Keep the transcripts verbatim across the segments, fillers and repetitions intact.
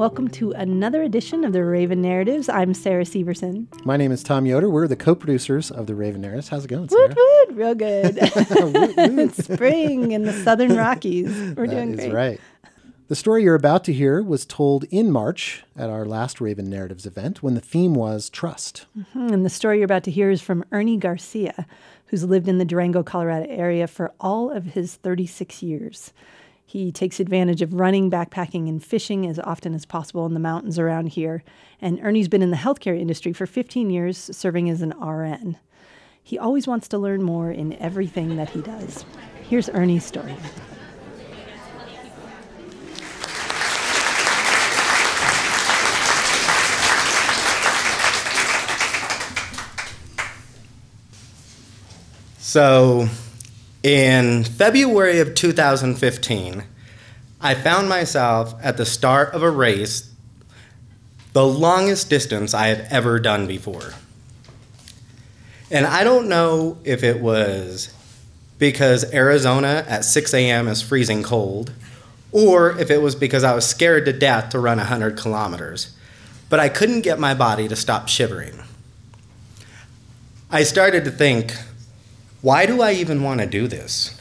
Welcome to another edition of the Raven Narratives. I'm Sarah Severson. My name is Tom Yoder. We're the co-producers of the Raven Narratives. How's it going, Sarah? Woot woot, real good. Woot, woot. Spring in the Southern Rockies. We're that doing great. That is right. The story you're about to hear was told in March at our last Raven Narratives event when the theme was trust. Mm-hmm. And the story you're about to hear is from Ernie Garcia, who's lived in the Durango, Colorado area for all of his thirty-six years. He takes advantage of running, backpacking, and fishing as often as possible in the mountains around here. And Ernie's been in the healthcare industry for fifteen years, serving as an R N. He always wants to learn more in everything that he does. Here's Ernie's story. So, in February of two thousand fifteen, I found myself at the start of a race, the longest distance I had ever done before. And I don't know if it was because Arizona at six a.m. is freezing cold, or if it was because I was scared to death to run one hundred kilometers, but I couldn't get my body to stop shivering. I started to think, why do I even want to do this?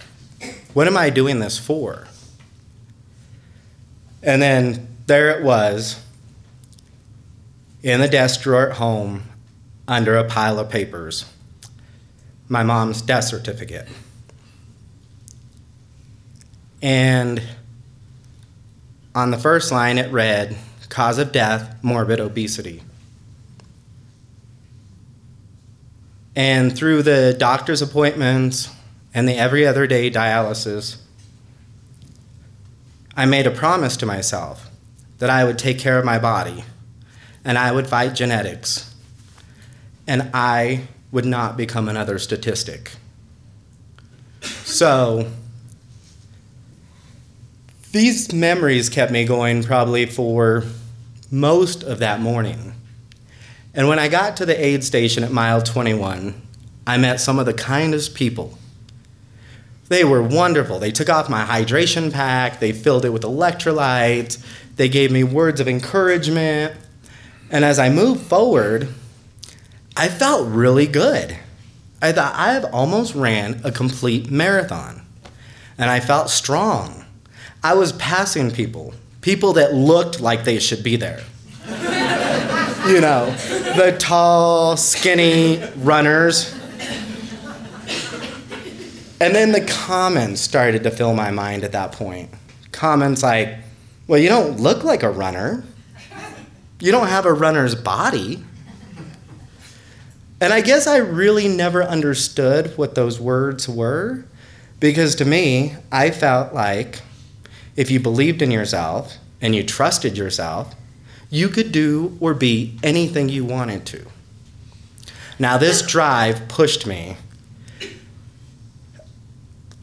What am I doing this for? And then there it was, in the desk drawer at home, under a pile of papers, my mom's death certificate. And on the first line it read, cause of death, morbid obesity. And through the doctor's appointments and the every other day dialysis, I made a promise to myself that I would take care of my body and I would fight genetics and I would not become another statistic. So these memories kept me going probably for most of that morning. And when I got to the aid station at mile twenty-one, I met some of the kindest people. They were wonderful. They took off my hydration pack, they filled it with electrolytes, they gave me words of encouragement. And as I moved forward, I felt really good. I thought, I've almost ran a complete marathon. And I felt strong. I was passing people, people that looked like they should be there. You know, the tall, skinny runners. And then the comments started to fill my mind at that point. Comments like, well, you don't look like a runner. You don't have a runner's body. And I guess I really never understood what those words were, because to me, I felt like if you believed in yourself and you trusted yourself, you could do or be anything you wanted to. Now, this drive pushed me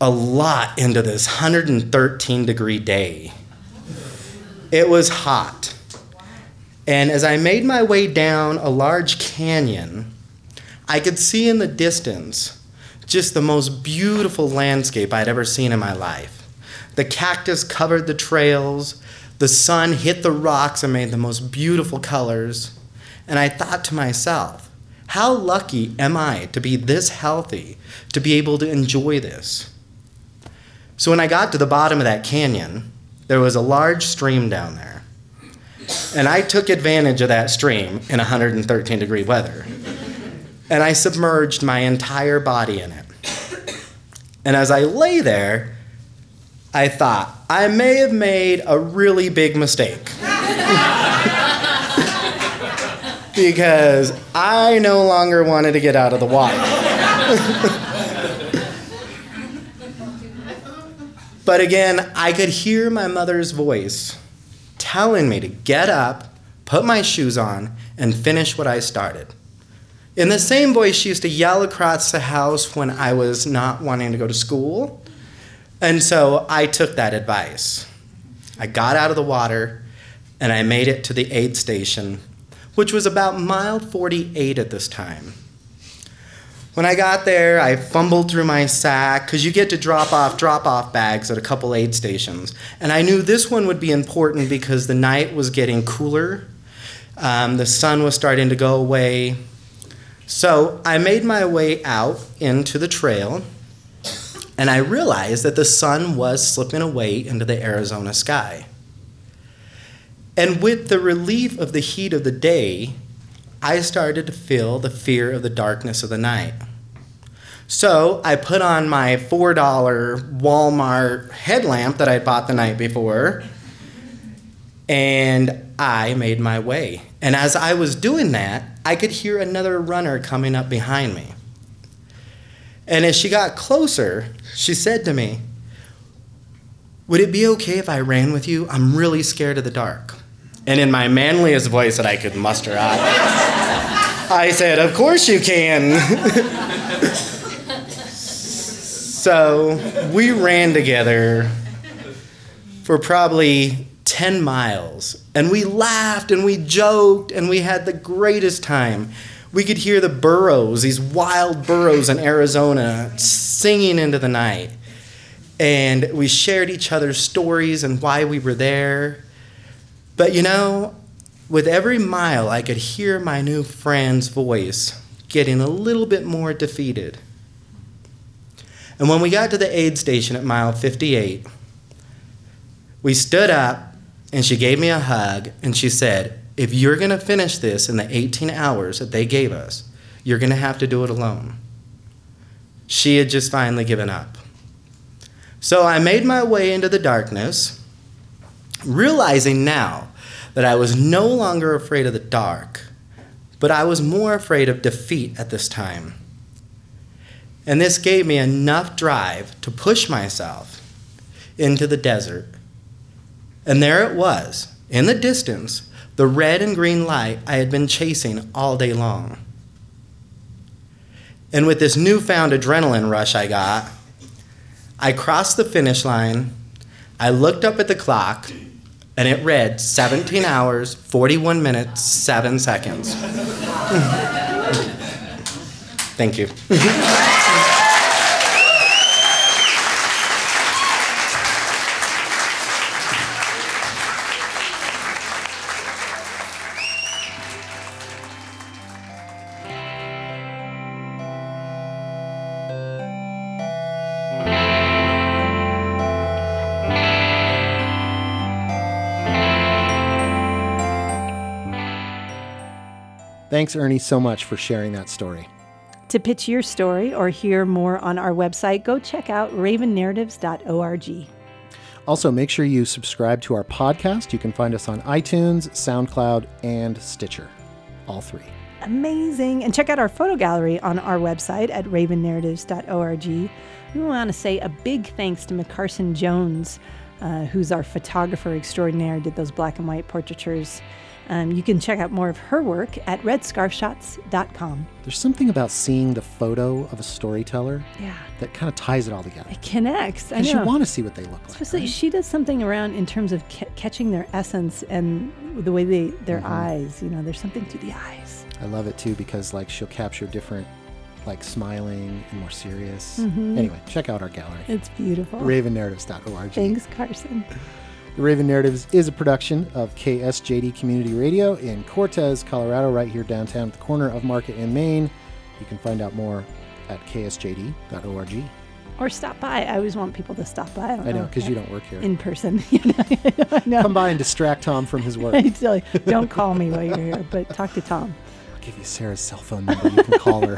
a lot into this one hundred thirteen degree day. It was hot. And as I made my way down a large canyon, I could see in the distance just the most beautiful landscape I'd ever seen in my life. The cactus covered the trails. The sun hit the rocks and made the most beautiful colors. And I thought to myself, how lucky am I to be this healthy, to be able to enjoy this? So when I got to the bottom of that canyon, there was a large stream down there. And I took advantage of that stream in one hundred thirteen degree weather. And I submerged my entire body in it. And as I lay there, I thought, I may have made a really big mistake. Because I no longer wanted to get out of the water. But again, I could hear my mother's voice telling me to get up, put my shoes on, and finish what I started. In the same voice she used to yell across the house when I was not wanting to go to school. And so I took that advice. I got out of the water and I made it to the aid station, which was about mile forty-eight at this time. When I got there, I fumbled through my sack, because you get to drop off drop-off bags at a couple aid stations. And I knew this one would be important because the night was getting cooler. Um, the sun was starting to go away. So I made my way out into the trail, and I realized that the sun was slipping away into the Arizona sky. And with the relief of the heat of the day, I started to feel the fear of the darkness of the night. So I put on my four dollar Walmart headlamp that I bought the night before, and I made my way. And as I was doing that, I could hear another runner coming up behind me. And as she got closer, she said to me, "Would it be okay if I ran with you? I'm really scared of the dark." And in my manliest voice that I could muster up, I said, "Of course you can." So we ran together for probably ten miles. And we laughed and we joked and we had the greatest time. We could hear the burros, these wild burros in Arizona, singing into the night. And we shared each other's stories and why we were there. But you know, with every mile, I could hear my new friend's voice getting a little bit more defeated. And when we got to the aid station at mile fifty-eight, we stood up and she gave me a hug and she said, "If you're gonna finish this in the eighteen hours that they gave us, you're gonna have to do it alone." She had just finally given up. So I made my way into the darkness, realizing now that I was no longer afraid of the dark, but I was more afraid of defeat at this time. And this gave me enough drive to push myself into the desert. And there it was, in the distance, the red and green light I had been chasing all day long. And with this newfound adrenaline rush I got, I crossed the finish line. I looked up at the clock, and it read seventeen hours, forty-one minutes, seven seconds. Thank you. Thanks, Ernie, so much for sharing that story. To pitch your story or hear more on our website, go check out raven narratives dot org. Also, make sure you subscribe to our podcast. You can find us on iTunes, SoundCloud, and Stitcher. All three. Amazing. And check out our photo gallery on our website at raven narratives dot org. We want to say a big thanks to McCarson Jones, uh, who's our photographer extraordinaire, did those black and white portraitures. Um, you can check out more of her work at red scarf shots dot com. There's something about seeing the photo of a storyteller yeah. that kind of ties it all together. It connects. I know. Because you want to see what they look like. Right? She does something around in terms of ca- catching their essence and the way they their mm-hmm. eyes, you know, there's something to the eyes. I love it, too, because, like, she'll capture different, like, smiling and more serious. Mm-hmm. Anyway, check out our gallery. It's beautiful. raven narratives dot org. Thanks, Carson. The Raven Narratives is a production of K S J D Community Radio in Cortez, Colorado, right here downtown at the corner of Market and Main. You can find out more at k s j d dot org. Or stop by. I always want people to stop by. I, don't I know, because you don't work here. In person. You know, I know, I know. Come by and distract Tom from his work. Don't call me while you're here, but talk to Tom. I'll give you Sarah's cell phone number. You can call her.